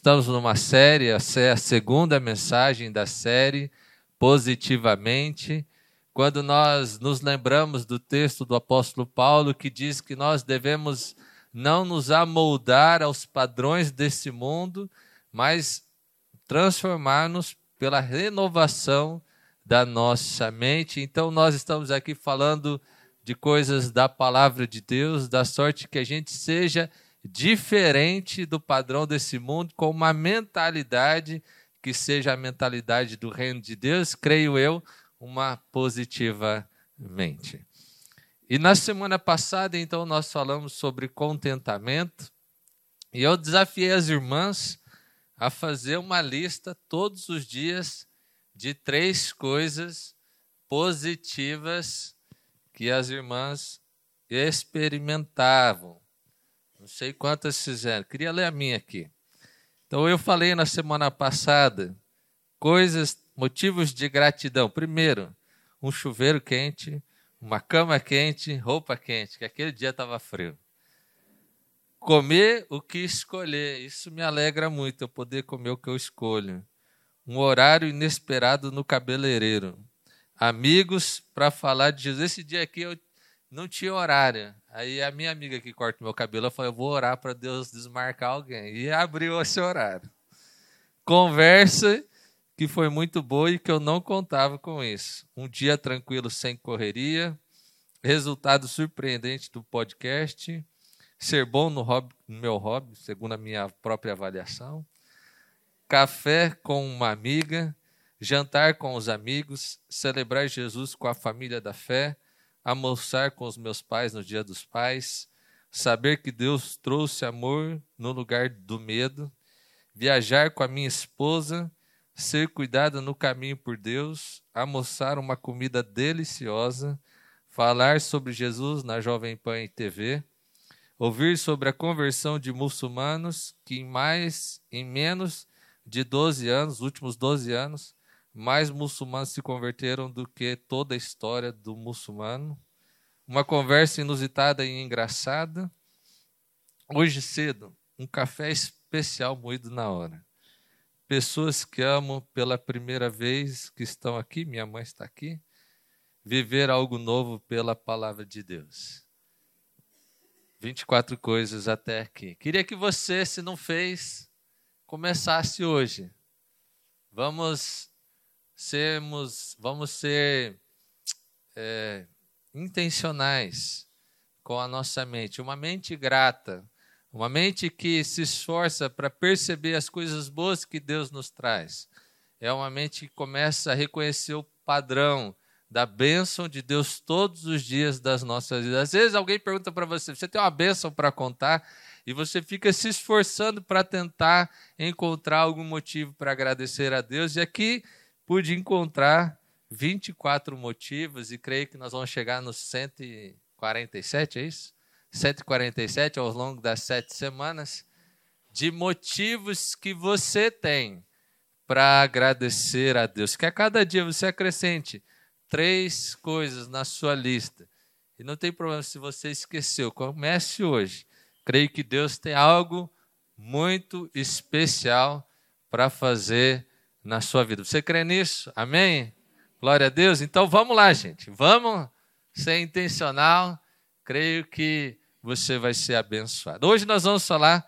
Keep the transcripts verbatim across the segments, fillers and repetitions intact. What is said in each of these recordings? estamos numa série, essa é a segunda mensagem da série, Positivamente, quando nós nos lembramos do texto do apóstolo Paulo, que diz que nós devemos não nos amoldar aos padrões desse mundo, mas transformar-nos pela renovação da nossa mente. Então, nós estamos aqui falando de coisas da palavra de Deus, da sorte que a gente seja diferente do padrão desse mundo, com uma mentalidade que seja a mentalidade do reino de Deus, creio eu, uma positiva mente. E na semana passada, então, nós falamos sobre contentamento, e eu desafiei as irmãs a fazer uma lista todos os dias de três coisas positivas que as irmãs experimentavam. Não sei quantas fizeram, queria ler a minha aqui. Então eu falei na semana passada, coisas, motivos de gratidão. Primeiro, um chuveiro quente, uma cama quente, roupa quente, que aquele dia estava frio. Comer o que escolher, isso me alegra muito, eu poder comer o que eu escolho. Um horário inesperado no cabeleireiro. Amigos para falar de Jesus. Esse dia aqui eu não tinha horário. Aí a minha amiga que corta o meu cabelo, eu falei, eu vou orar para Deus desmarcar alguém. E abriu esse horário. Conversa que foi muito boa e que eu não contava com isso. Um dia tranquilo, sem correria. Resultado surpreendente do podcast. Ser bom no, hobby, no meu hobby, segundo a minha própria avaliação. Café com uma amiga, jantar com os amigos, celebrar Jesus com a família da fé, almoçar com os meus pais no Dia dos Pais, saber que Deus trouxe amor no lugar do medo, viajar com a minha esposa, ser cuidado no caminho por Deus, almoçar uma comida deliciosa, falar sobre Jesus na Jovem Pan T V, ouvir sobre a conversão de muçulmanos que em mais, em menos de doze anos, últimos doze anos, mais muçulmanos se converteram do que toda a história do muçulmano. Uma conversa inusitada e engraçada. Hoje cedo, um café especial moído na hora. Pessoas que amo pela primeira vez que estão aqui, minha mãe está aqui. Viver algo novo pela palavra de Deus. vinte e quatro coisas até aqui. Queria que você, se não fez, começasse hoje. Vamos sermos, vamos ser é, intencionais com a nossa mente. Uma mente grata, uma mente que se esforça para perceber as coisas boas que Deus nos traz. É uma mente que começa a reconhecer o padrão da bênção de Deus todos os dias das nossas vidas. Às vezes alguém pergunta para você, você tem uma bênção para contar? E você fica se esforçando para tentar encontrar algum motivo para agradecer a Deus. E aqui pude encontrar vinte e quatro motivos, e creio que nós vamos chegar nos cento e quarenta e sete, é isso? cento e quarenta e sete ao longo das sete semanas, de motivos que você tem para agradecer a Deus. Que a cada dia você acrescente três coisas na sua lista. E não tem problema se você esqueceu, comece hoje. Creio que Deus tem algo muito especial para fazer na sua vida. Você crê nisso? Amém? Glória a Deus. Então vamos lá, gente. Vamos ser intencional. Creio que você vai ser abençoado. Hoje nós vamos falar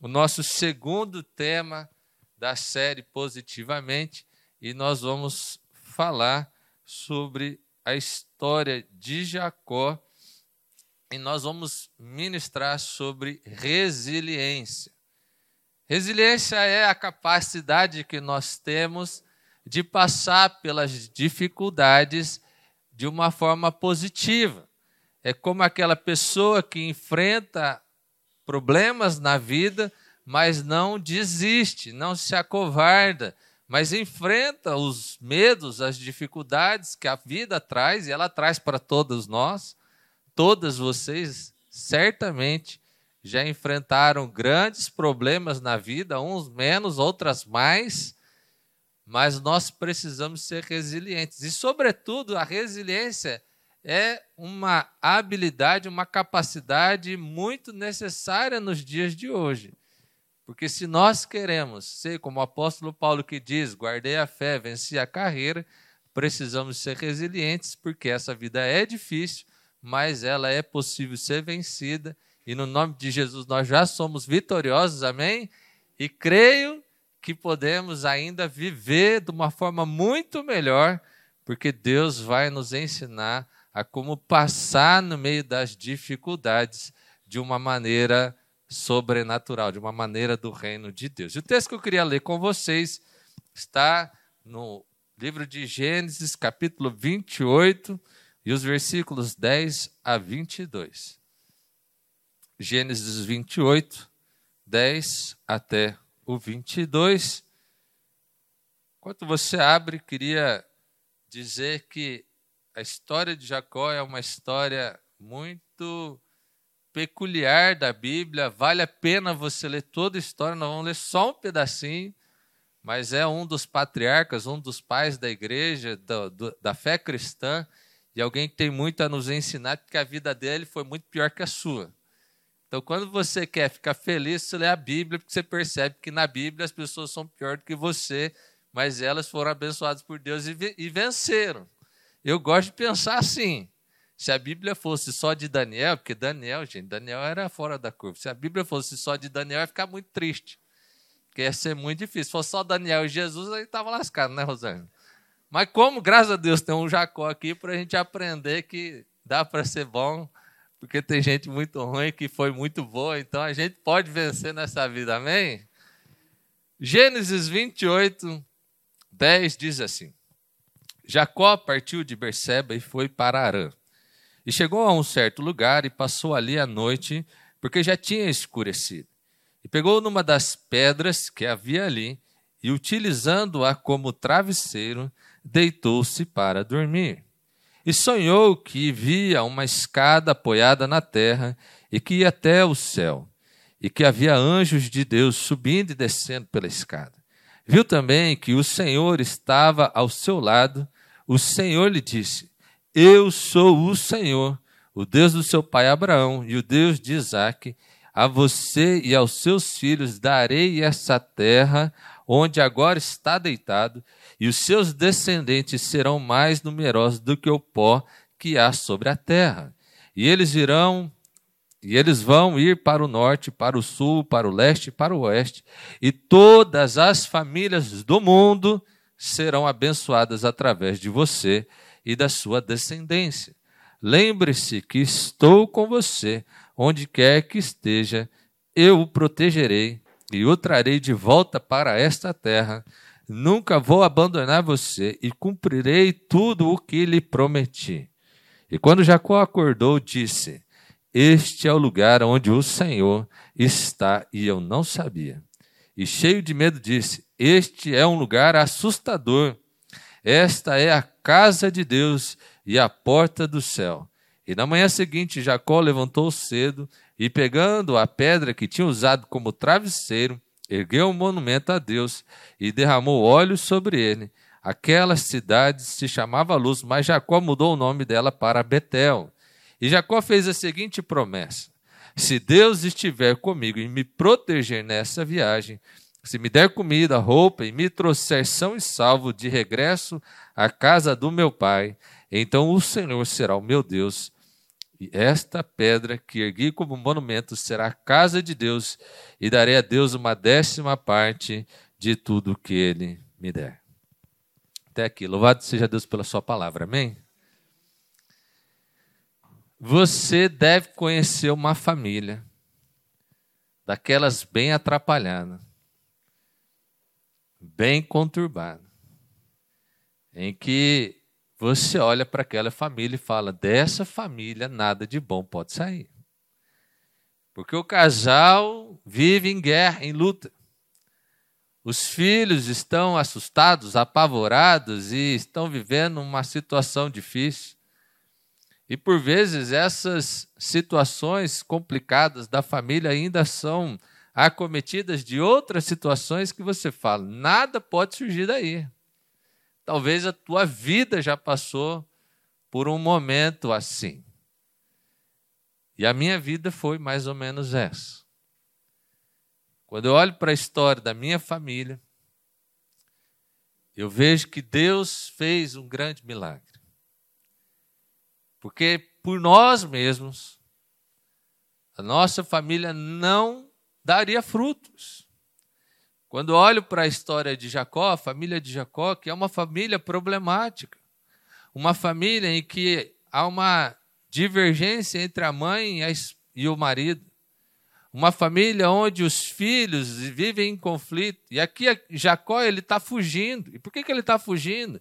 o nosso segundo tema da série Positivamente e nós vamos falar sobre a história de Jacó. E nós vamos ministrar sobre resiliência. Resiliência é a capacidade que nós temos de passar pelas dificuldades de uma forma positiva. É como aquela pessoa que enfrenta problemas na vida, mas não desiste, não se acovarda, mas enfrenta os medos, as dificuldades que a vida traz, e ela traz para todos nós. Todas vocês certamente já enfrentaram grandes problemas na vida, uns menos, outras mais, mas nós precisamos ser resilientes. E, sobretudo, a resiliência é uma habilidade, uma capacidade muito necessária nos dias de hoje, Porque se nós queremos ser como o apóstolo Paulo que diz, guardei a fé, venci a carreira, precisamos ser resilientes, porque essa vida é difícil, mas ela é possível ser vencida. E no nome de Jesus nós já somos vitoriosos, amém? E creio que podemos ainda viver de uma forma muito melhor, porque Deus vai nos ensinar a como passar no meio das dificuldades de uma maneira sobrenatural, de uma maneira do reino de Deus. E o texto que eu queria ler com vocês está no livro de Gênesis, capítulo vinte e oito, e os versículos dez a vinte e dois. Gênesis vinte e oito, dez até o vinte e dois. Enquanto você abre, queria dizer que a história de Jacó é uma história muito peculiar da Bíblia. Vale a pena você ler toda a história, nós vamos ler só um pedacinho, mas é um dos patriarcas, um dos pais da igreja, do, do, da fé cristã, e alguém que tem muito a nos ensinar, porque a vida dele foi muito pior que a sua. Então, quando você quer ficar feliz, você lê a Bíblia, porque você percebe que na Bíblia as pessoas são pior do que você, mas elas foram abençoadas por Deus e, e venceram. Eu gosto de pensar assim. Se a Bíblia fosse só de Daniel, porque Daniel, gente, Daniel era fora da curva. Se a Bíblia fosse só de Daniel, ia ficar muito triste, porque ia ser muito difícil. Se fosse só Daniel e Jesus, aí estava lascado, né, Rosângela? Mas como, graças a Deus, tem um Jacó aqui para a gente aprender que dá para ser bom, porque tem gente muito ruim que foi muito boa, então a gente pode vencer nessa vida, amém? Gênesis vinte e oito, dez diz assim: Jacó partiu de Berseba e foi para Arã. E chegou a um certo lugar e passou ali a noite, porque já tinha escurecido. E pegou numa das pedras que havia ali e, utilizando-a como travesseiro, deitou-se para dormir. E sonhou que via uma escada apoiada na terra e que ia até o céu, e que havia anjos de Deus subindo e descendo pela escada. Viu também que o Senhor estava ao seu lado. O Senhor lhe disse: eu sou o Senhor, o Deus do seu pai Abraão e o Deus de Isaac. A você e aos seus filhos darei essa terra onde agora está deitado, e os seus descendentes serão mais numerosos do que o pó que há sobre a terra. E eles virão, e eles vão ir para o norte, para o sul, para o leste e para o oeste, e todas as famílias do mundo serão abençoadas através de você e da sua descendência. Lembre-se que estou com você, onde quer que esteja, eu o protegerei e o trarei de volta para esta terra. Nunca vou abandonar você e cumprirei tudo o que lhe prometi. E quando Jacó acordou, disse: este é o lugar onde o Senhor está, e eu não sabia. E cheio de medo disse: este é um lugar assustador. Esta é a casa de Deus e a porta do céu. E na manhã seguinte, Jacó levantou cedo e, pegando a pedra que tinha usado como travesseiro, ergueu um monumento a Deus e derramou óleo sobre ele. Aquela cidade se chamava Luz, mas Jacó mudou o nome dela para Betel. E Jacó fez a seguinte promessa: se Deus estiver comigo e me proteger nessa viagem, se me der comida, roupa e me trouxer são e salvo de regresso à casa do meu pai, então o Senhor será o meu Deus. E esta pedra que ergui como monumento será a casa de Deus, e darei a Deus uma décima parte de tudo que ele me der. Até aqui. Louvado seja Deus pela sua palavra. Amém? Você deve conhecer uma família daquelas bem atrapalhadas, bem conturbado, em que você olha para aquela família e fala: dessa família nada de bom pode sair, porque o casal vive em guerra, em luta, os filhos estão assustados, apavorados e estão vivendo uma situação difícil. E por vezes essas situações complicadas da família ainda são acometidas de outras situações que você fala: nada pode surgir daí. Talvez a tua vida já passou por um momento assim. E a minha vida foi mais ou menos essa. Quando eu olho para a história da minha família, eu vejo que Deus fez um grande milagre. Porque por nós mesmos, a nossa família não daria frutos. Quando olho para a história de Jacó, a família de Jacó, que é uma família problemática, uma família em que há uma divergência entre a mãe e o marido, uma família onde os filhos vivem em conflito. E aqui Jacó ele está fugindo. E por que, que ele está fugindo?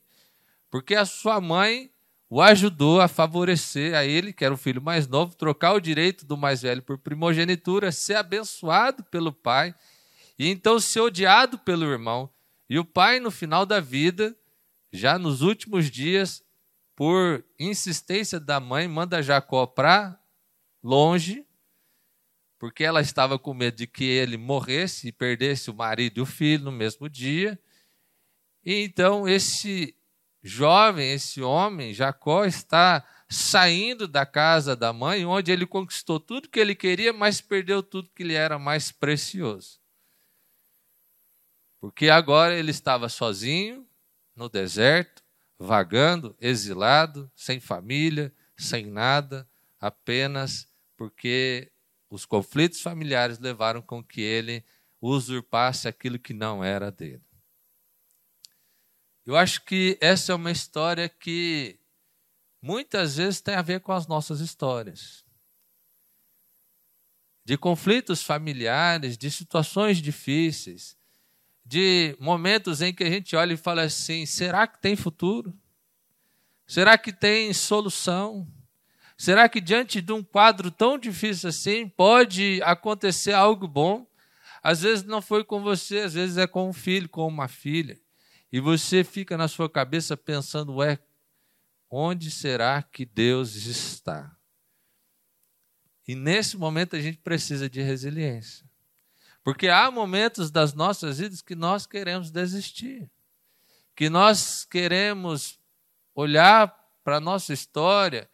Porque a sua mãe o ajudou a favorecer a ele, que era o filho mais novo, trocar o direito do mais velho por primogenitura, ser abençoado pelo pai, e então ser odiado pelo irmão. E o pai, no final da vida, já nos últimos dias, por insistência da mãe, manda Jacó para longe, porque ela estava com medo de que ele morresse e perdesse o marido e o filho no mesmo dia. E então esse jovem, esse homem, Jacó, está saindo da casa da mãe, onde ele conquistou tudo que ele queria, mas perdeu tudo que lhe era mais precioso. Porque agora ele estava sozinho, no deserto, vagando, exilado, sem família, sem nada, apenas porque os conflitos familiares levaram com que ele usurpasse aquilo que não era dele. Eu acho que essa é uma história que muitas vezes tem a ver com as nossas histórias. De conflitos familiares, de situações difíceis, de momentos em que a gente olha e fala assim, será que tem futuro? Será que tem solução? Será que diante de um quadro tão difícil assim, pode acontecer algo bom? Às vezes não foi com você, às vezes é com um filho, com uma filha. E você fica na sua cabeça pensando, ué, onde será que Deus está? E nesse momento a gente precisa de resiliência. Porque há momentos das nossas vidas que nós queremos desistir, que nós queremos olhar para a nossa história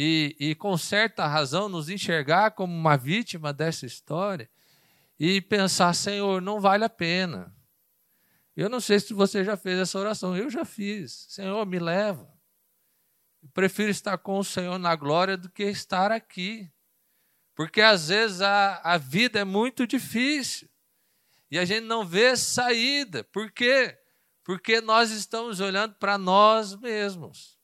e, e, com certa razão, nos enxergar como uma vítima dessa história e pensar, Senhor, não vale a pena. Eu não sei se você já fez essa oração, eu já fiz. Senhor, me leva. Eu prefiro estar com o Senhor na glória do que estar aqui. Porque às vezes a, a vida é muito difícil e a gente não vê saída. Por quê? Porque nós estamos olhando para nós mesmos.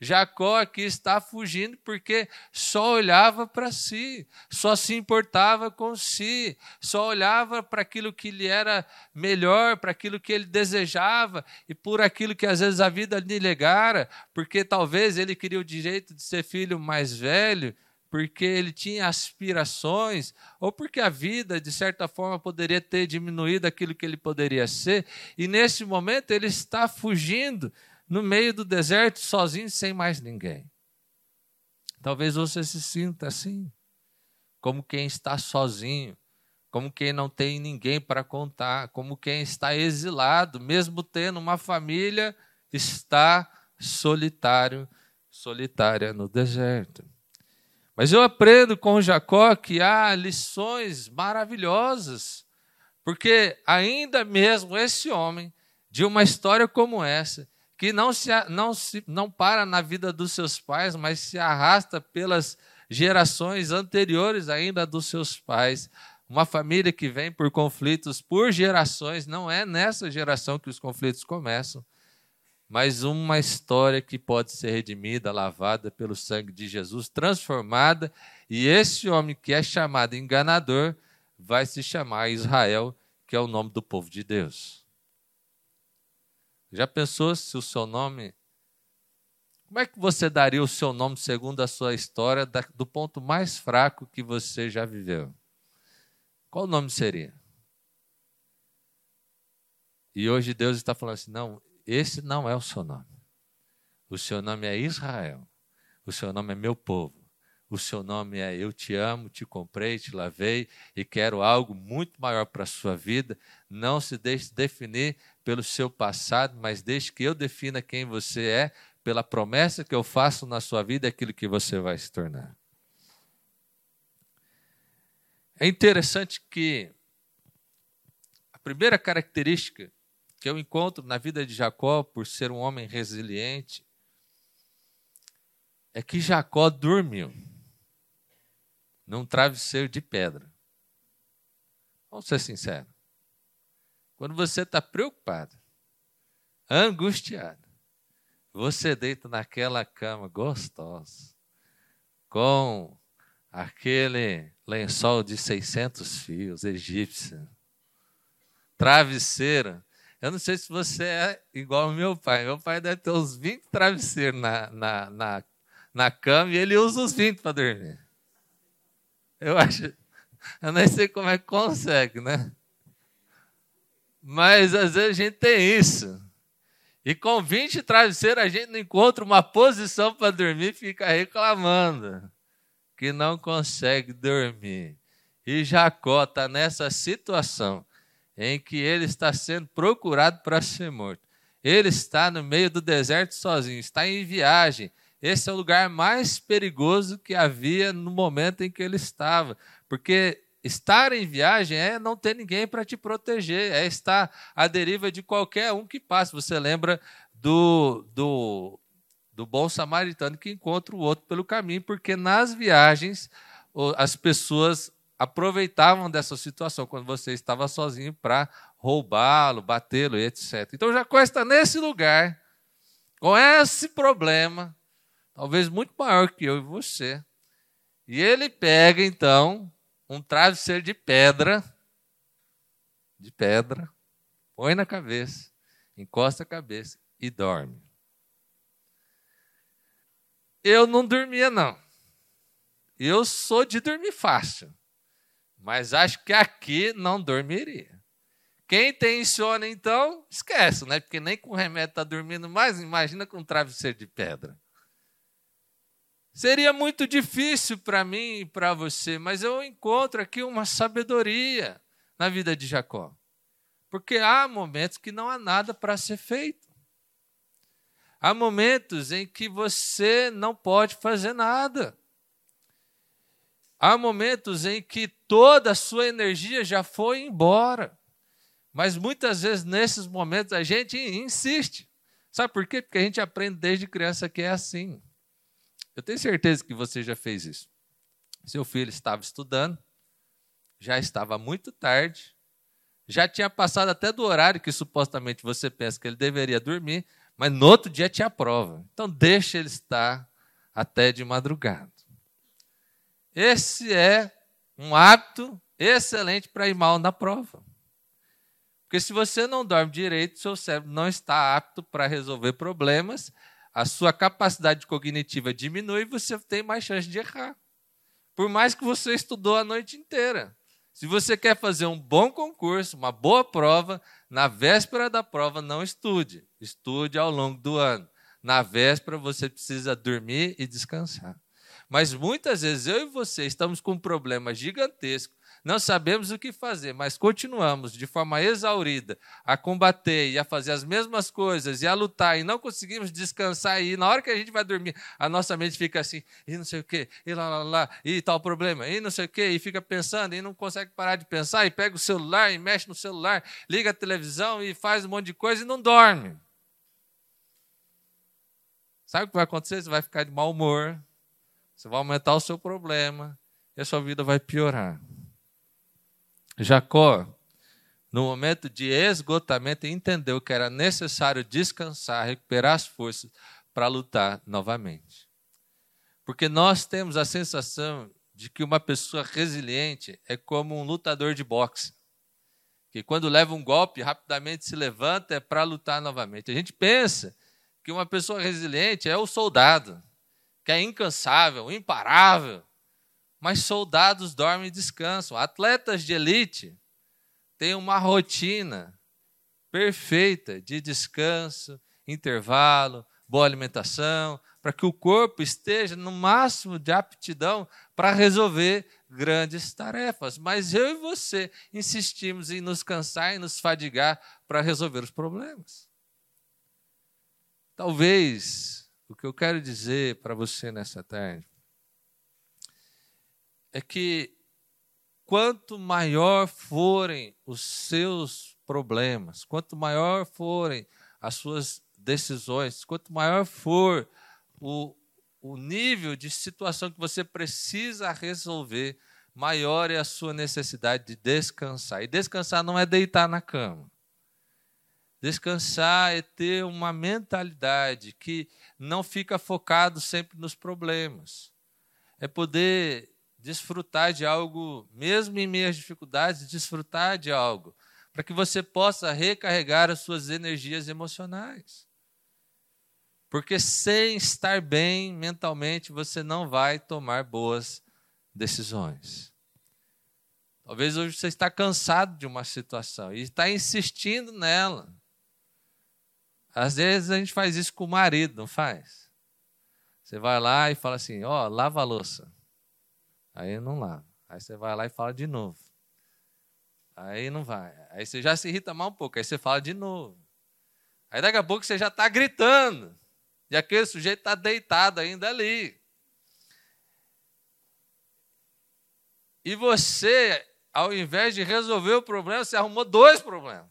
Jacó aqui está fugindo porque só olhava para si, só se importava com si, só olhava para aquilo que lhe era melhor, para aquilo que ele desejava e por aquilo que às vezes a vida lhe negara, porque talvez ele queria o direito de ser filho mais velho, porque ele tinha aspirações, ou porque a vida, de certa forma, poderia ter diminuído aquilo que ele poderia ser. E, nesse momento, ele está fugindo no meio do deserto, sozinho, sem mais ninguém. Talvez você se sinta assim, como quem está sozinho, como quem não tem ninguém para contar, como quem está exilado, mesmo tendo uma família, está solitário, solitária no deserto. Mas eu aprendo com Jacó que há lições maravilhosas, porque ainda mesmo esse homem, de uma história como essa, que não, se, não, se, não para na vida dos seus pais, mas se arrasta pelas gerações anteriores ainda dos seus pais, uma família que vem por conflitos, por gerações, não é nessa geração que os conflitos começam, mas uma história que pode ser redimida, lavada pelo sangue de Jesus, transformada, e esse homem que é chamado enganador vai se chamar Israel, que é o nome do povo de Deus. Já pensou se o seu nome... Como é que você daria o seu nome, segundo a sua história, do ponto mais fraco que você já viveu? Qual nome seria? E hoje Deus está falando assim, não... Esse não é o seu nome. O seu nome é Israel. O seu nome é meu povo. O seu nome é eu te amo, te comprei, te lavei e quero algo muito maior para a sua vida. Não se deixe definir pelo seu passado, mas deixe que eu defina quem você é pela promessa que eu faço na sua vida, aquilo que você vai se tornar. É interessante que primeira característica que eu encontro na vida de Jacó, por ser um homem resiliente, é que Jacó dormiu num travesseiro de pedra. Vamos ser sinceros. Quando você está preocupado, angustiado, você deita naquela cama gostosa, com aquele lençol de seiscentos fios egípcio, travesseiro. Eu não sei se você é igual ao meu pai. Meu pai deve ter uns vinte travesseiros na, na, na, na cama e ele usa os vinte para dormir. Eu acho... Eu nem sei como é que consegue, né? Mas às vezes a gente tem isso. E com vinte travesseiros a gente não encontra uma posição para dormir e fica reclamando que não consegue dormir. E Jacó está nessa situação em que ele está sendo procurado para ser morto. Ele está no meio do deserto sozinho, está em viagem. Esse é o lugar mais perigoso que havia no momento em que ele estava. Porque estar em viagem é não ter ninguém para te proteger, é estar à deriva de qualquer um que passe. Você lembra do, do, do bom samaritano que encontra o outro pelo caminho, porque nas viagens as pessoas aproveitavam dessa situação quando você estava sozinho para roubá-lo, batê-lo, etcétera. Então Jacó está nesse lugar, com esse problema, talvez muito maior que eu e você. E ele pega, então, um travesseiro de pedra, de pedra, põe na cabeça, encosta a cabeça e dorme. Eu não dormia, não. Eu sou de dormir fácil. Mas acho que aqui não dormiria. Quem tem insônia, então, esquece, né? Porque nem com remédio está dormindo mais, imagina com um travesseiro de pedra. Seria muito difícil para mim e para você, mas eu encontro aqui uma sabedoria na vida de Jacó. Porque há momentos que não há nada para ser feito. Há momentos em que você não pode fazer nada. Há momentos em que toda a sua energia já foi embora. Mas muitas vezes, nesses momentos, a gente insiste. Sabe por quê? Porque a gente aprende desde criança que é assim. Eu tenho certeza que você já fez isso. Seu filho estava estudando, já estava muito tarde, já tinha passado até do horário que supostamente você pensa que ele deveria dormir, mas no outro dia tinha prova. Então, deixa ele estar até de madrugada. Esse é um hábito excelente para ir mal na prova. Porque se você não dorme direito, seu cérebro não está apto para resolver problemas, a sua capacidade cognitiva diminui e você tem mais chance de errar. Por mais que você estudou a noite inteira. Se você quer fazer um bom concurso, uma boa prova, na véspera da prova não estude. Estude ao longo do ano. Na véspera você precisa dormir e descansar. Mas muitas vezes eu e você estamos com um problema gigantesco, não sabemos o que fazer, mas continuamos de forma exaurida a combater e a fazer as mesmas coisas e a lutar e não conseguimos descansar. E na hora que a gente vai dormir, a nossa mente fica assim, e não sei o quê, e lá, lá, lá, e tal problema, e não sei o quê, e fica pensando, e não consegue parar de pensar, e pega o celular, e mexe no celular, liga a televisão e faz um monte de coisa e não dorme. Sabe o que vai acontecer? Você vai ficar de mau humor. Você vai aumentar o seu problema e a sua vida vai piorar. Jacó, no momento de esgotamento, entendeu que era necessário descansar, recuperar as forças para lutar novamente. Porque nós temos a sensação de que uma pessoa resiliente é como um lutador de boxe, que quando leva um golpe, rapidamente se levanta é para lutar novamente. A gente pensa que uma pessoa resiliente é o soldado, que é incansável, imparável, mas soldados dormem e descansam. Atletas de elite têm uma rotina perfeita de descanso, intervalo, boa alimentação, para que o corpo esteja no máximo de aptidão para resolver grandes tarefas. Mas eu e você insistimos em nos cansar e nos fadigar para resolver os problemas. Talvez... O que eu quero dizer para você nessa tarde é que quanto maior forem os seus problemas, quanto maior forem as suas decisões, quanto maior for o, o nível de situação que você precisa resolver, maior é a sua necessidade de descansar. E descansar não é deitar na cama. Descansar é ter uma mentalidade que não fica focado sempre nos problemas. É poder desfrutar de algo, mesmo em meio às dificuldades, desfrutar de algo, para que você possa recarregar as suas energias emocionais. Porque sem estar bem mentalmente, você não vai tomar boas decisões. Talvez hoje você está cansado de uma situação e está insistindo nela. Às vezes a gente faz isso com o marido, não faz? Você vai lá e fala assim, ó, oh, lava a louça. Aí não lava. Aí você vai lá e fala de novo. Aí não vai. Aí você já se irrita mais um pouco, aí você fala de novo. Aí daqui a pouco você já está gritando. E aquele sujeito está deitado ainda ali. E você, ao invés de resolver o problema, você arrumou dois problemas.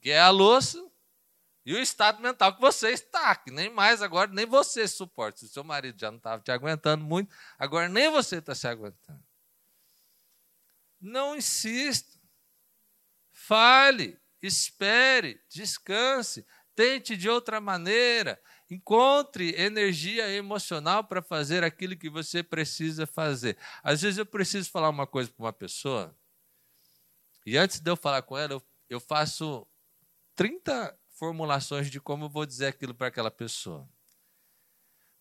Que é a louça e o estado mental que você está. Que nem mais agora, nem você suporta. Se o seu marido já não estava te aguentando muito, agora nem você está se aguentando. Não insista. Fale, espere, descanse, tente de outra maneira. Encontre energia emocional para fazer aquilo que você precisa fazer. Às vezes eu preciso falar uma coisa para uma pessoa, e antes de eu falar com ela, eu, eu faço trinta formulações de como eu vou dizer aquilo para aquela pessoa.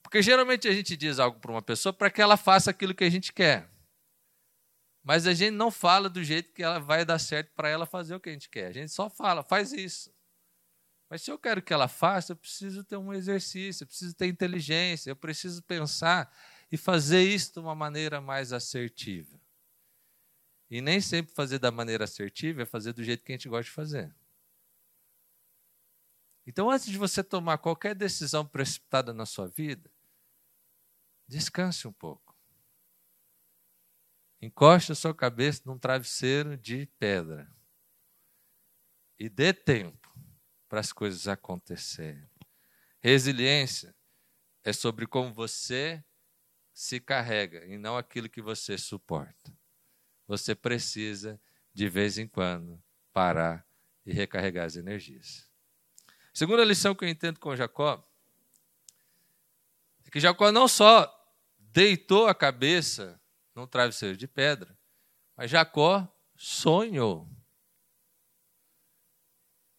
Porque geralmente a gente diz algo para uma pessoa para que ela faça aquilo que a gente quer. Mas a gente não fala do jeito que ela vai dar certo para ela fazer o que a gente quer. A gente só fala, faz isso. Mas se eu quero que ela faça, eu preciso ter um exercício, eu preciso ter inteligência, eu preciso pensar e fazer isso de uma maneira mais assertiva. E nem sempre fazer da maneira assertiva é fazer do jeito que a gente gosta de fazer. Então, antes de você tomar qualquer decisão precipitada na sua vida, descanse um pouco. Encoste a sua cabeça num travesseiro de pedra. E dê tempo para as coisas acontecerem. Resiliência é sobre como você se carrega e não aquilo que você suporta. Você precisa, de vez em quando, parar e recarregar as energias. Segunda lição que eu entendo com Jacó é que Jacó não só deitou a cabeça num travesseiro de pedra, mas Jacó sonhou.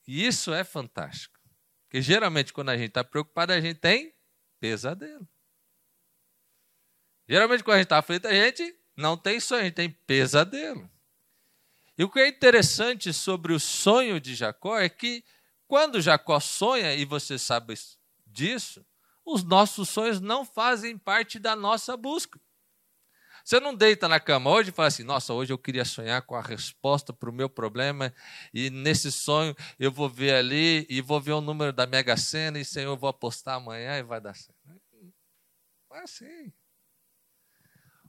E isso é fantástico. Porque geralmente quando a gente está preocupado, a gente tem pesadelo. Geralmente quando a gente está aflito, a gente não tem sonho, a gente tem pesadelo. E o que é interessante sobre o sonho de Jacó é que quando Jacó sonha, e você sabe disso, os nossos sonhos não fazem parte da nossa busca. Você não deita na cama hoje e fala assim, nossa, hoje eu queria sonhar com a resposta para o meu problema e nesse sonho eu vou ver ali e vou ver o número da Mega Sena e, Senhor, eu vou apostar amanhã e vai dar certo. Não é assim.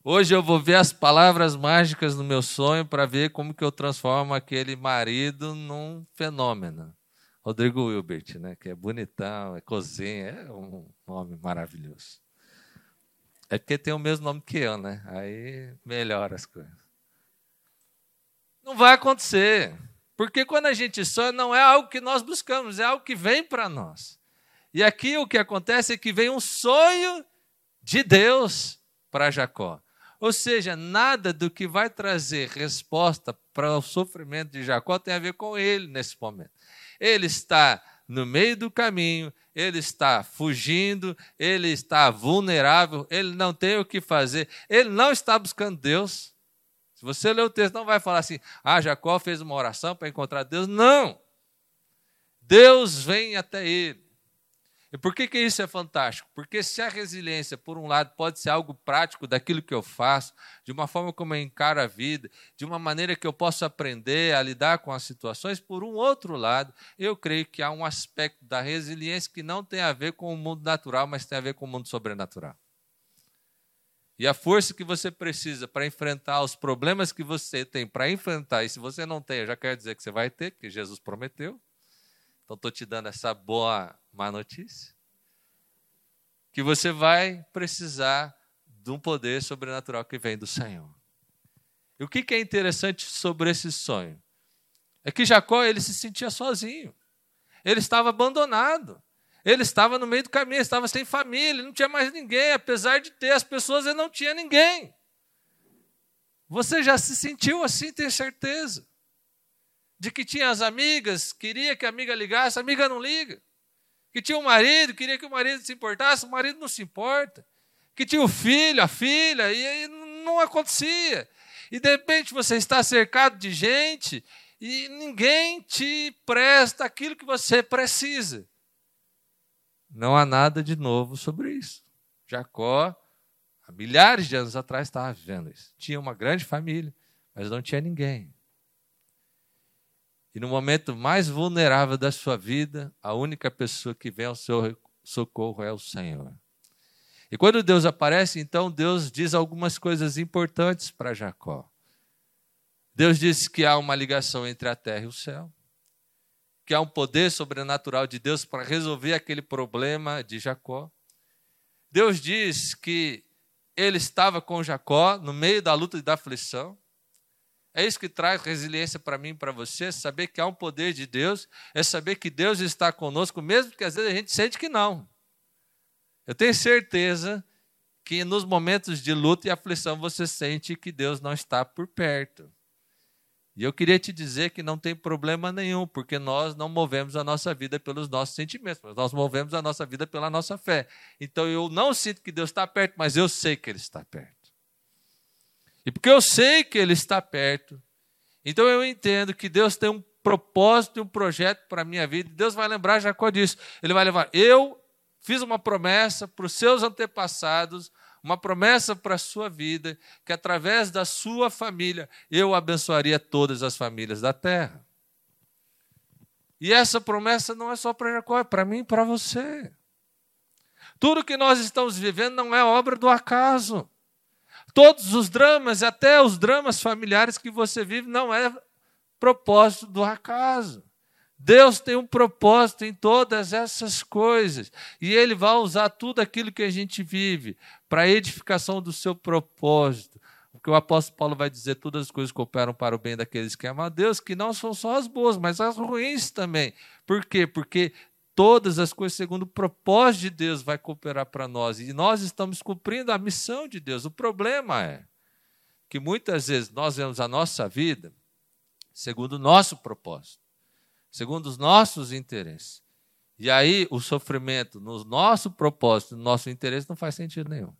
Hoje eu vou ver as palavras mágicas no meu sonho para ver como que eu transformo aquele marido num fenômeno. Rodrigo Wilbert, né, que é bonitão, é cozinha, é um homem maravilhoso. É porque tem o mesmo nome que eu, né? Aí melhora as coisas. Não vai acontecer. Porque quando a gente sonha, não é algo que nós buscamos, é algo que vem para nós. E aqui o que acontece é que vem um sonho de Deus para Jacó. Ou seja, nada do que vai trazer resposta para o sofrimento de Jacó tem a ver com ele nesse momento. Ele está no meio do caminho, ele está fugindo, ele está vulnerável, ele não tem o que fazer, ele não está buscando Deus. Se você ler o texto, não vai falar assim, ah, Jacó fez uma oração para encontrar Deus. Não! Deus vem até ele. E por que que isso é fantástico? Porque se a resiliência, por um lado, pode ser algo prático daquilo que eu faço, de uma forma como eu encaro a vida, de uma maneira que eu posso aprender a lidar com as situações, por um outro lado, eu creio que há um aspecto da resiliência que não tem a ver com o mundo natural, mas tem a ver com o mundo sobrenatural. E a força que você precisa para enfrentar os problemas que você tem para enfrentar, e se você não tem, eu já quero dizer que você vai ter, porque Jesus prometeu. Então, estou te dando essa boa, má notícia. Que você vai precisar de um poder sobrenatural que vem do Senhor. E o que é interessante sobre esse sonho? É que Jacó, ele se sentia sozinho. Ele estava abandonado. Ele estava no meio do caminho, ele estava sem família, não tinha mais ninguém. Apesar de ter as pessoas, ele não tinha ninguém. Você já se sentiu assim, tenho certeza. De que tinha as amigas, queria que a amiga ligasse, a amiga não liga. Que tinha o marido, queria que o marido se importasse, o marido não se importa. Que tinha o filho, a filha, e aí não acontecia. E de repente você está cercado de gente e ninguém te presta aquilo que você precisa. Não há nada de novo sobre isso. Jacó, há milhares de anos atrás, estava vivendo isso. Tinha uma grande família, mas não tinha ninguém. E no momento mais vulnerável da sua vida, a única pessoa que vem ao seu socorro é o Senhor. E quando Deus aparece, então Deus diz algumas coisas importantes para Jacó. Deus diz que há uma ligação entre a terra e o céu, que há um poder sobrenatural de Deus para resolver aquele problema de Jacó. Deus diz que ele estava com Jacó no meio da luta e da aflição. É isso que traz resiliência para mim e para você, saber que há um poder de Deus, é saber que Deus está conosco, mesmo que às vezes a gente sente que não. Eu tenho certeza que nos momentos de luta e aflição você sente que Deus não está por perto. E eu queria te dizer que não tem problema nenhum, porque nós não movemos a nossa vida pelos nossos sentimentos, mas nós movemos a nossa vida pela nossa fé. Então, eu não sinto que Deus está perto, mas eu sei que Ele está perto. E porque eu sei que Ele está perto, então eu entendo que Deus tem um propósito e um projeto para a minha vida. Deus vai lembrar Jacó disso. Ele vai levar, eu fiz uma promessa para os seus antepassados, uma promessa para a sua vida, que através da sua família, eu abençoaria todas as famílias da terra. E essa promessa não é só para Jacó, é para mim e para você. Tudo que nós estamos vivendo não é obra do acaso. Todos os dramas, até os dramas familiares que você vive, não é propósito do acaso. Deus tem um propósito em todas essas coisas. E Ele vai usar tudo aquilo que a gente vive para a edificação do seu propósito. Porque o apóstolo Paulo vai dizer, todas as coisas cooperam para o bem daqueles que amam a Deus, que não são só as boas, mas as ruins também. Por quê? Porque todas as coisas, segundo o propósito de Deus, vai cooperar para nós. E nós estamos cumprindo a missão de Deus. O problema é que muitas vezes nós vemos a nossa vida segundo o nosso propósito, segundo os nossos interesses. E aí o sofrimento no nosso propósito, no nosso interesse, não faz sentido nenhum.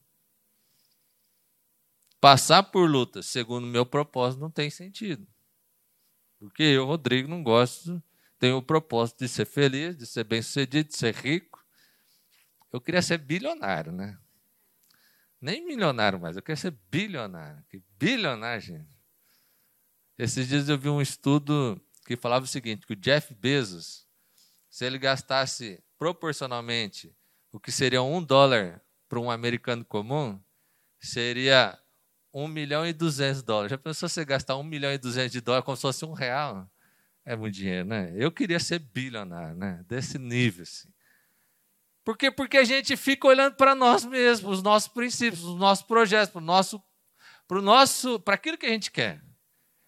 Passar por luta segundo o meu propósito não tem sentido. Porque eu, Rodrigo, não gosto, tenho o propósito de ser feliz, de ser bem-sucedido, de ser rico. Eu queria ser bilionário, né? Nem milionário mais, eu queria ser bilionário. Que bilionário, gente. Esses dias eu vi um estudo que falava o seguinte, que o Jeff Bezos, se ele gastasse proporcionalmente o que seria um dólar para um americano comum, seria um milhão e duzentos dólares. Já pensou você gastar um milhão e duzentos de dólares como se fosse um real? É muito dinheiro, né? Eu queria ser bilionário, né? Desse nível, assim. Por quê? Porque a gente fica olhando para nós mesmos, os nossos princípios, os nossos projetos, para o nosso, para o nosso, para aquilo que a gente quer.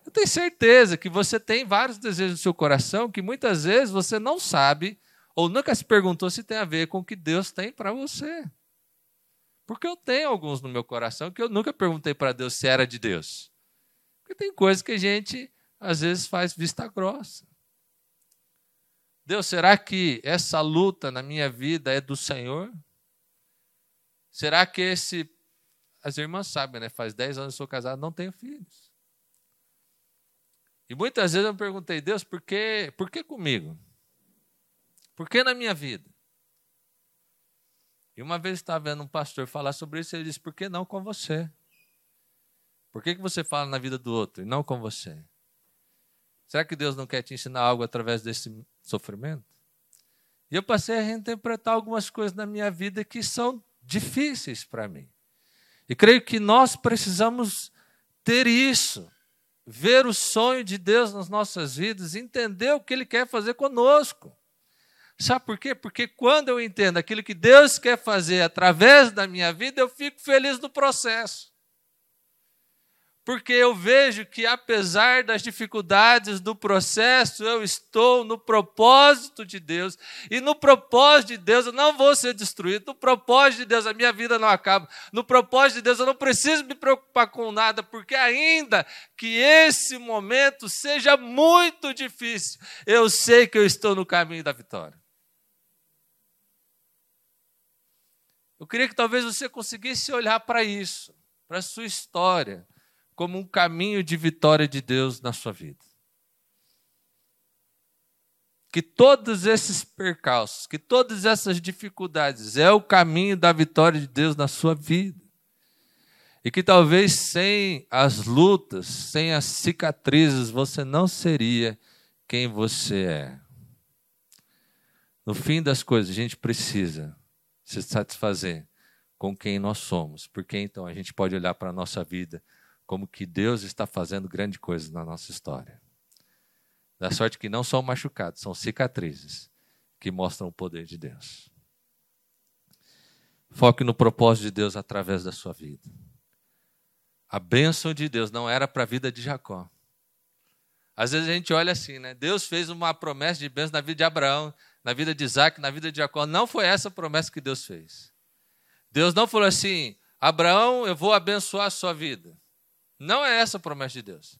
Eu tenho certeza que você tem vários desejos no seu coração que muitas vezes você não sabe ou nunca se perguntou se tem a ver com o que Deus tem para você. Porque eu tenho alguns no meu coração que eu nunca perguntei para Deus se era de Deus. Porque tem coisas que a gente, às vezes, faz vista grossa. Deus, será que essa luta na minha vida é do Senhor? Será que esse... As irmãs sabem, né? Faz dez anos que sou casado, não tenho filhos. E muitas vezes eu me perguntei, Deus, por que, por que comigo? Por que na minha vida? E uma vez eu estava vendo um pastor falar sobre isso, ele disse, por que não com você? Por que, que você fala na vida do outro e não com você? Será que Deus não quer te ensinar algo através desse sofrimento? E eu passei a reinterpretar algumas coisas na minha vida que são difíceis para mim. E creio que nós precisamos ter isso, ver o sonho de Deus nas nossas vidas, entender o que Ele quer fazer conosco. Sabe por quê? Porque quando eu entendo aquilo que Deus quer fazer através da minha vida, eu fico feliz no processo. Porque eu vejo que, apesar das dificuldades do processo, eu estou no propósito de Deus. E no propósito de Deus eu não vou ser destruído. No propósito de Deus a minha vida não acaba. No propósito de Deus eu não preciso me preocupar com nada, porque ainda que esse momento seja muito difícil, eu sei que eu estou no caminho da vitória. Eu queria que talvez você conseguisse olhar para isso, para a sua história, como um caminho de vitória de Deus na sua vida. Que todos esses percalços, que todas essas dificuldades é o caminho da vitória de Deus na sua vida. E que talvez sem as lutas, sem as cicatrizes, você não seria quem você é. No fim das coisas, a gente precisa se satisfazer com quem nós somos, porque então a gente pode olhar para a nossa vida como que Deus está fazendo grande coisa na nossa história. Da sorte que não são machucados, são cicatrizes que mostram o poder de Deus. Foque no propósito de Deus através da sua vida. A bênção de Deus não era para a vida de Jacó. Às vezes a gente olha assim, né? Deus fez uma promessa de bênção na vida de Abraão, na vida de Isaac, na vida de Jacó. Não foi essa a promessa que Deus fez. Deus não falou assim, Abraão, eu vou abençoar a sua vida. Não é essa a promessa de Deus.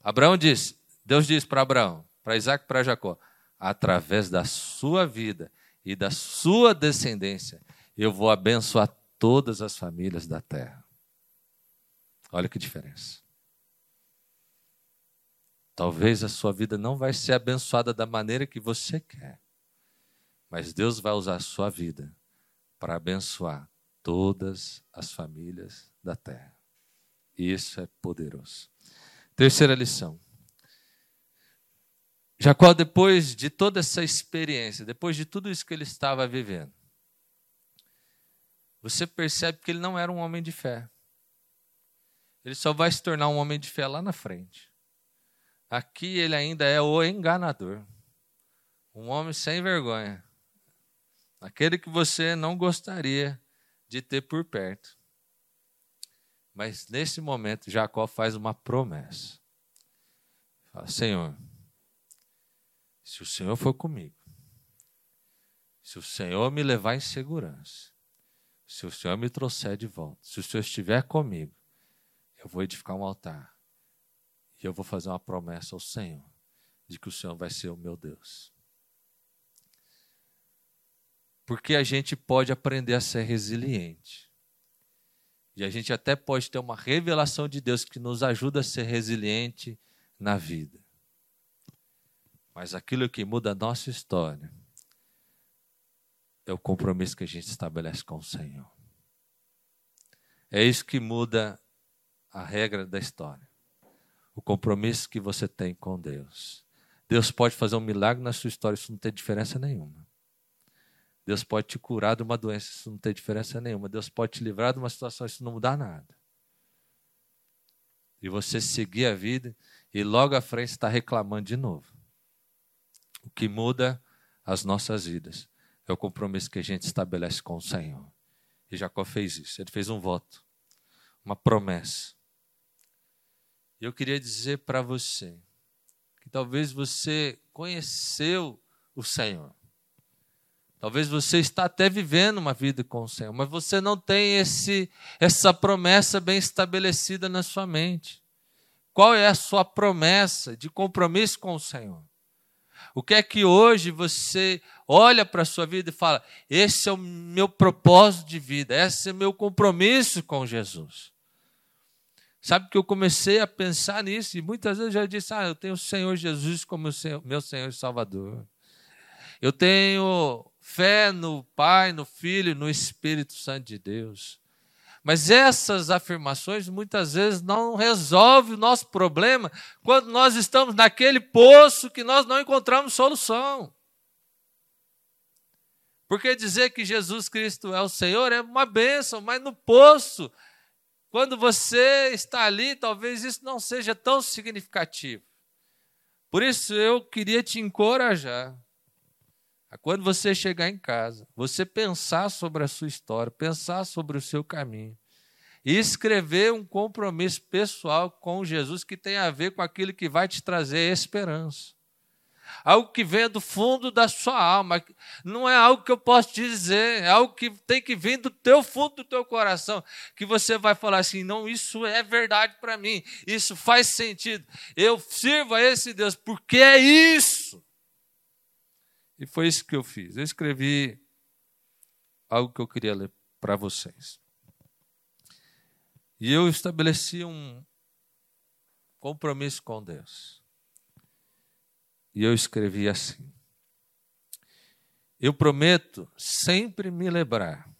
Abraão diz, Deus diz para Abraão, para Isaac e para Jacó, através da sua vida e da sua descendência, eu vou abençoar todas as famílias da terra. Olha que diferença. Talvez a sua vida não vai ser abençoada da maneira que você quer, mas Deus vai usar a sua vida para abençoar todas as famílias da terra. Isso é poderoso. Terceira lição. Jacó, depois de toda essa experiência, depois de tudo isso que ele estava vivendo, você percebe que ele não era um homem de fé. Ele só vai se tornar um homem de fé lá na frente. Aqui ele ainda é o enganador. Um homem sem vergonha. Aquele que você não gostaria de ter por perto. Mas nesse momento, Jacó faz uma promessa. Fala, Senhor, se o Senhor for comigo, se o Senhor me levar em segurança, se o Senhor me trouxer de volta, se o Senhor estiver comigo, eu vou edificar um altar e eu vou fazer uma promessa ao Senhor de que o Senhor vai ser o meu Deus. Porque a gente pode aprender a ser resiliente. E a gente até pode ter uma revelação de Deus que nos ajuda a ser resiliente na vida. Mas aquilo que muda a nossa história é o compromisso que a gente estabelece com o Senhor. É isso que muda a regra da história. O compromisso que você tem com Deus. Deus pode fazer um milagre na sua história, isso não tem diferença nenhuma. Deus pode te curar de uma doença, isso não tem diferença nenhuma. Deus pode te livrar de uma situação, isso não mudar nada. E você seguir a vida e logo à frente está reclamando de novo. O que muda as nossas vidas é o compromisso que a gente estabelece com o Senhor. E Jacó fez isso, ele fez um voto, uma promessa. E eu queria dizer para você que talvez você conheceu o Senhor. Talvez você está até vivendo uma vida com o Senhor, mas você não tem esse, essa promessa bem estabelecida na sua mente. Qual é a sua promessa de compromisso com o Senhor? O que é que hoje você olha para a sua vida e fala, esse é o meu propósito de vida, esse é o meu compromisso com Jesus. Sabe que eu comecei a pensar nisso e muitas vezes eu já disse, ah, eu tenho o Senhor Jesus como meu Senhor e Salvador. Eu tenho fé no Pai, no Filho, no Espírito Santo de Deus. Mas essas afirmações muitas vezes não resolvem o nosso problema quando nós estamos naquele poço que nós não encontramos solução. Porque dizer que Jesus Cristo é o Senhor é uma bênção, mas no poço Quando você está ali, talvez isso não seja tão significativo. Por isso, eu queria te encorajar a, quando você chegar em casa, você pensar sobre a sua história, pensar sobre o seu caminho e escrever um compromisso pessoal com Jesus que tem a ver com aquilo que vai te trazer esperança. Algo que vem do fundo da sua alma. Não é algo que eu posso te dizer, é algo que tem que vir do teu fundo, do teu coração, que você vai falar assim: não, isso é verdade para mim, isso faz sentido, eu sirvo a esse Deus, porque é isso. E foi isso que eu fiz. Eu escrevi algo que eu queria ler para vocês. E eu estabeleci um compromisso com Deus. E eu escrevi assim: eu prometo sempre me lembrar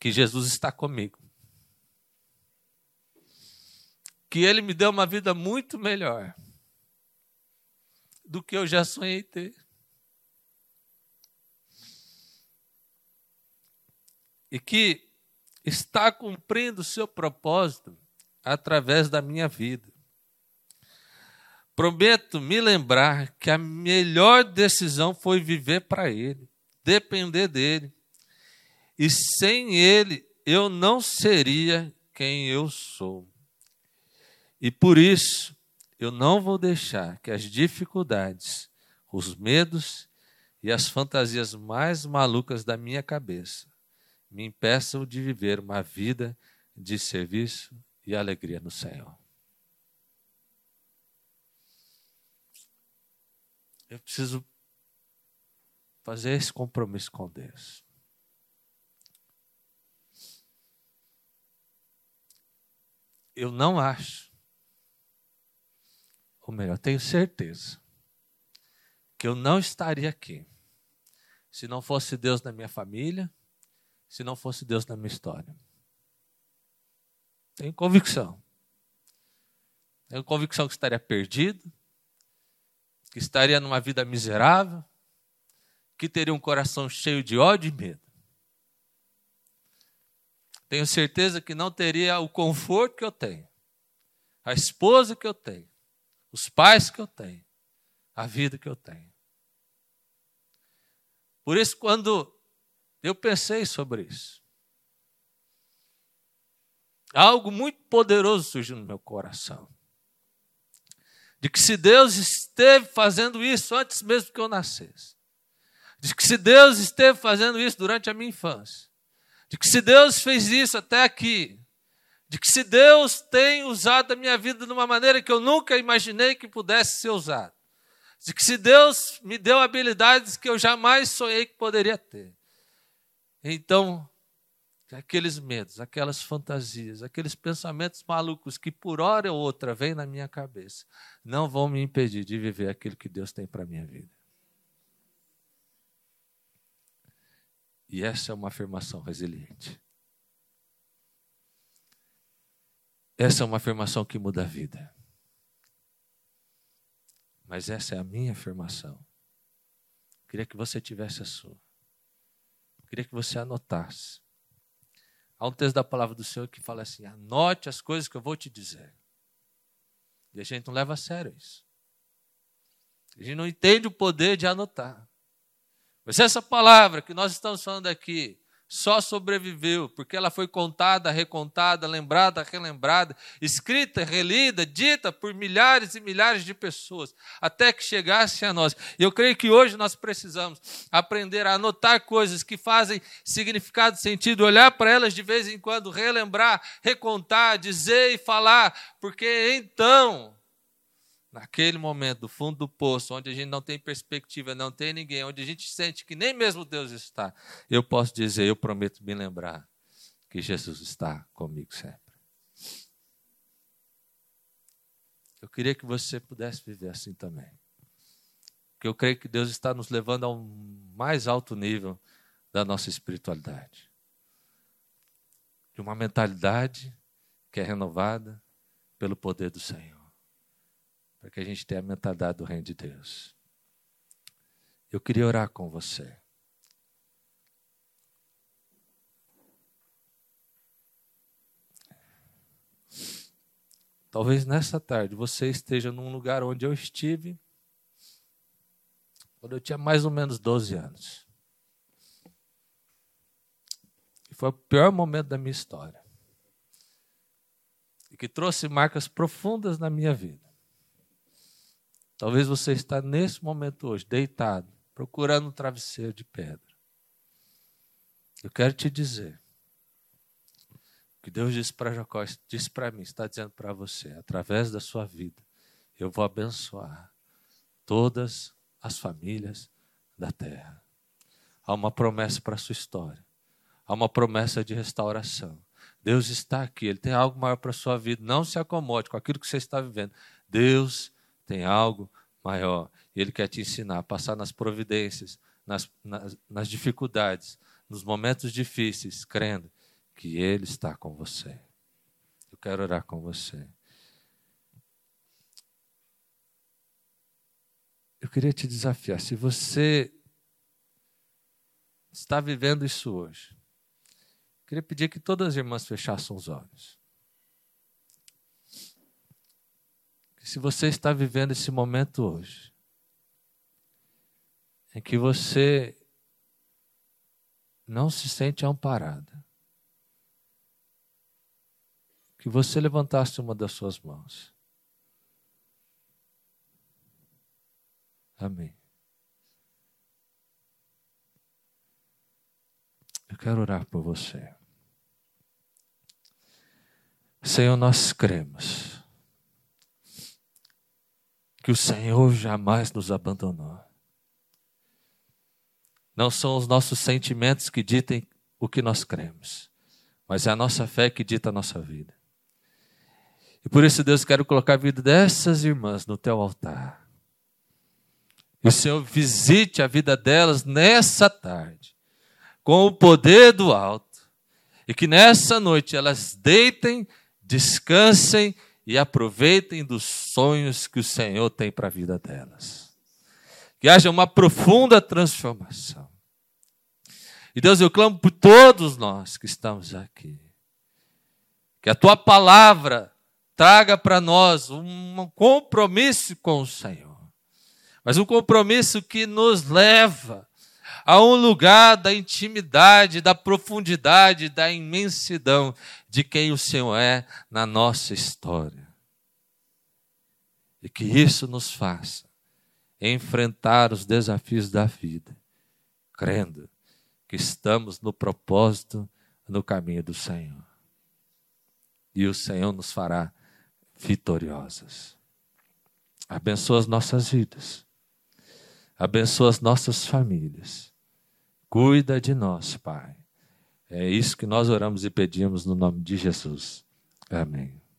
que Jesus está comigo, que Ele me deu uma vida muito melhor do que eu já sonhei ter, e que está cumprindo o seu propósito através da minha vida. Prometo me lembrar que a melhor decisão foi viver para Ele, depender dEle. E sem Ele eu não seria quem eu sou. E por isso eu não vou deixar que as dificuldades, os medos e as fantasias mais malucas da minha cabeça me impeçam de viver uma vida de serviço e alegria no Senhor. Eu preciso fazer esse compromisso com Deus. Eu não acho, ou melhor, tenho certeza, que eu não estaria aqui se não fosse Deus na minha família, se não fosse Deus na minha história. Tenho convicção. Tenho convicção que estaria perdido, que estaria numa vida miserável, que teria um coração cheio de ódio e medo. Tenho certeza que não teria o conforto que eu tenho, a esposa que eu tenho, os pais que eu tenho, a vida que eu tenho. Por isso, quando eu pensei sobre isso, algo muito poderoso surgiu no meu coração. De que se Deus esteve fazendo isso antes mesmo que eu nascesse, de que se Deus esteve fazendo isso durante a minha infância, de que se Deus fez isso até aqui, de que se Deus tem usado a minha vida de uma maneira que eu nunca imaginei que pudesse ser usada, de que se Deus me deu habilidades que eu jamais sonhei que poderia ter, então aqueles medos, aquelas fantasias, aqueles pensamentos malucos que por hora ou outra vêm na minha cabeça, não vão me impedir de viver aquilo que Deus tem para a minha vida. E essa é uma afirmação resiliente. Essa é uma afirmação que muda a vida. Mas essa é a minha afirmação. Queria que você tivesse a sua. Queria que você anotasse. Há um texto da palavra do Senhor que fala assim: anote as coisas que eu vou te dizer. E a gente não leva a sério isso. A gente não entende o poder de anotar. Mas essa palavra que nós estamos falando aqui só sobreviveu porque ela foi contada, recontada, lembrada, relembrada, escrita, relida, dita por milhares e milhares de pessoas, até que chegasse a nós. E eu creio que hoje nós precisamos aprender a anotar coisas que fazem significado, sentido, olhar para elas de vez em quando, relembrar, recontar, dizer e falar, porque então, naquele momento, do fundo do poço, onde a gente não tem perspectiva, não tem ninguém, onde a gente sente que nem mesmo Deus está, eu posso dizer: eu prometo me lembrar que Jesus está comigo sempre. Eu queria que você pudesse viver assim também. Porque eu creio que Deus está nos levando ao mais alto nível da nossa espiritualidade. De uma mentalidade que é renovada pelo poder do Senhor. Para que a gente tenha a mentalidade do reino de Deus. Eu queria orar com você. Talvez nessa tarde você esteja num lugar onde eu estive quando eu tinha mais ou menos doze anos. E foi o pior momento da minha história. E que trouxe marcas profundas na minha vida. Talvez você está nesse momento hoje, deitado, procurando um travesseiro de pedra. Eu quero te dizer o que Deus disse para Jacó, disse para mim, está dizendo para você, através da sua vida, eu vou abençoar todas as famílias da terra. Há uma promessa para a sua história. Há uma promessa de restauração. Deus está aqui, Ele tem algo maior para a sua vida. Não se acomode com aquilo que você está vivendo. Deus tem algo maior. Ele quer te ensinar a passar nas providências, nas, nas, nas dificuldades, nos momentos difíceis, crendo que Ele está com você. Eu quero orar com você. Eu queria te desafiar. Se você está vivendo isso hoje, eu queria pedir que todas as irmãs fechassem os olhos. Que se você está vivendo esse momento hoje, em que você não se sente amparada, que você levantasse uma das suas mãos. Amém. Eu quero orar por você. Senhor, nós cremos que o Senhor jamais nos abandonou. Não são os nossos sentimentos que ditem o que nós cremos, mas é a nossa fé que dita a nossa vida. E por isso, Deus, quero colocar a vida dessas irmãs no teu altar. E o Senhor visite a vida delas nessa tarde, com o poder do alto, e que nessa noite elas deitem, descansem e aproveitem dos sonhos que o Senhor tem para a vida delas. Que haja uma profunda transformação. E Deus, eu clamo por todos nós que estamos aqui. Que a tua palavra traga para nós um compromisso com o Senhor, mas um compromisso que nos leva a um lugar da intimidade, da profundidade, da imensidão de quem o Senhor é na nossa história. E que isso nos faça enfrentar os desafios da vida, crendo que estamos no propósito, no caminho do Senhor. E o Senhor nos fará vitoriosas. Abençoa as nossas vidas. Abençoa as nossas famílias. Cuida de nós, Pai. É isso que nós oramos e pedimos no nome de Jesus. Amém.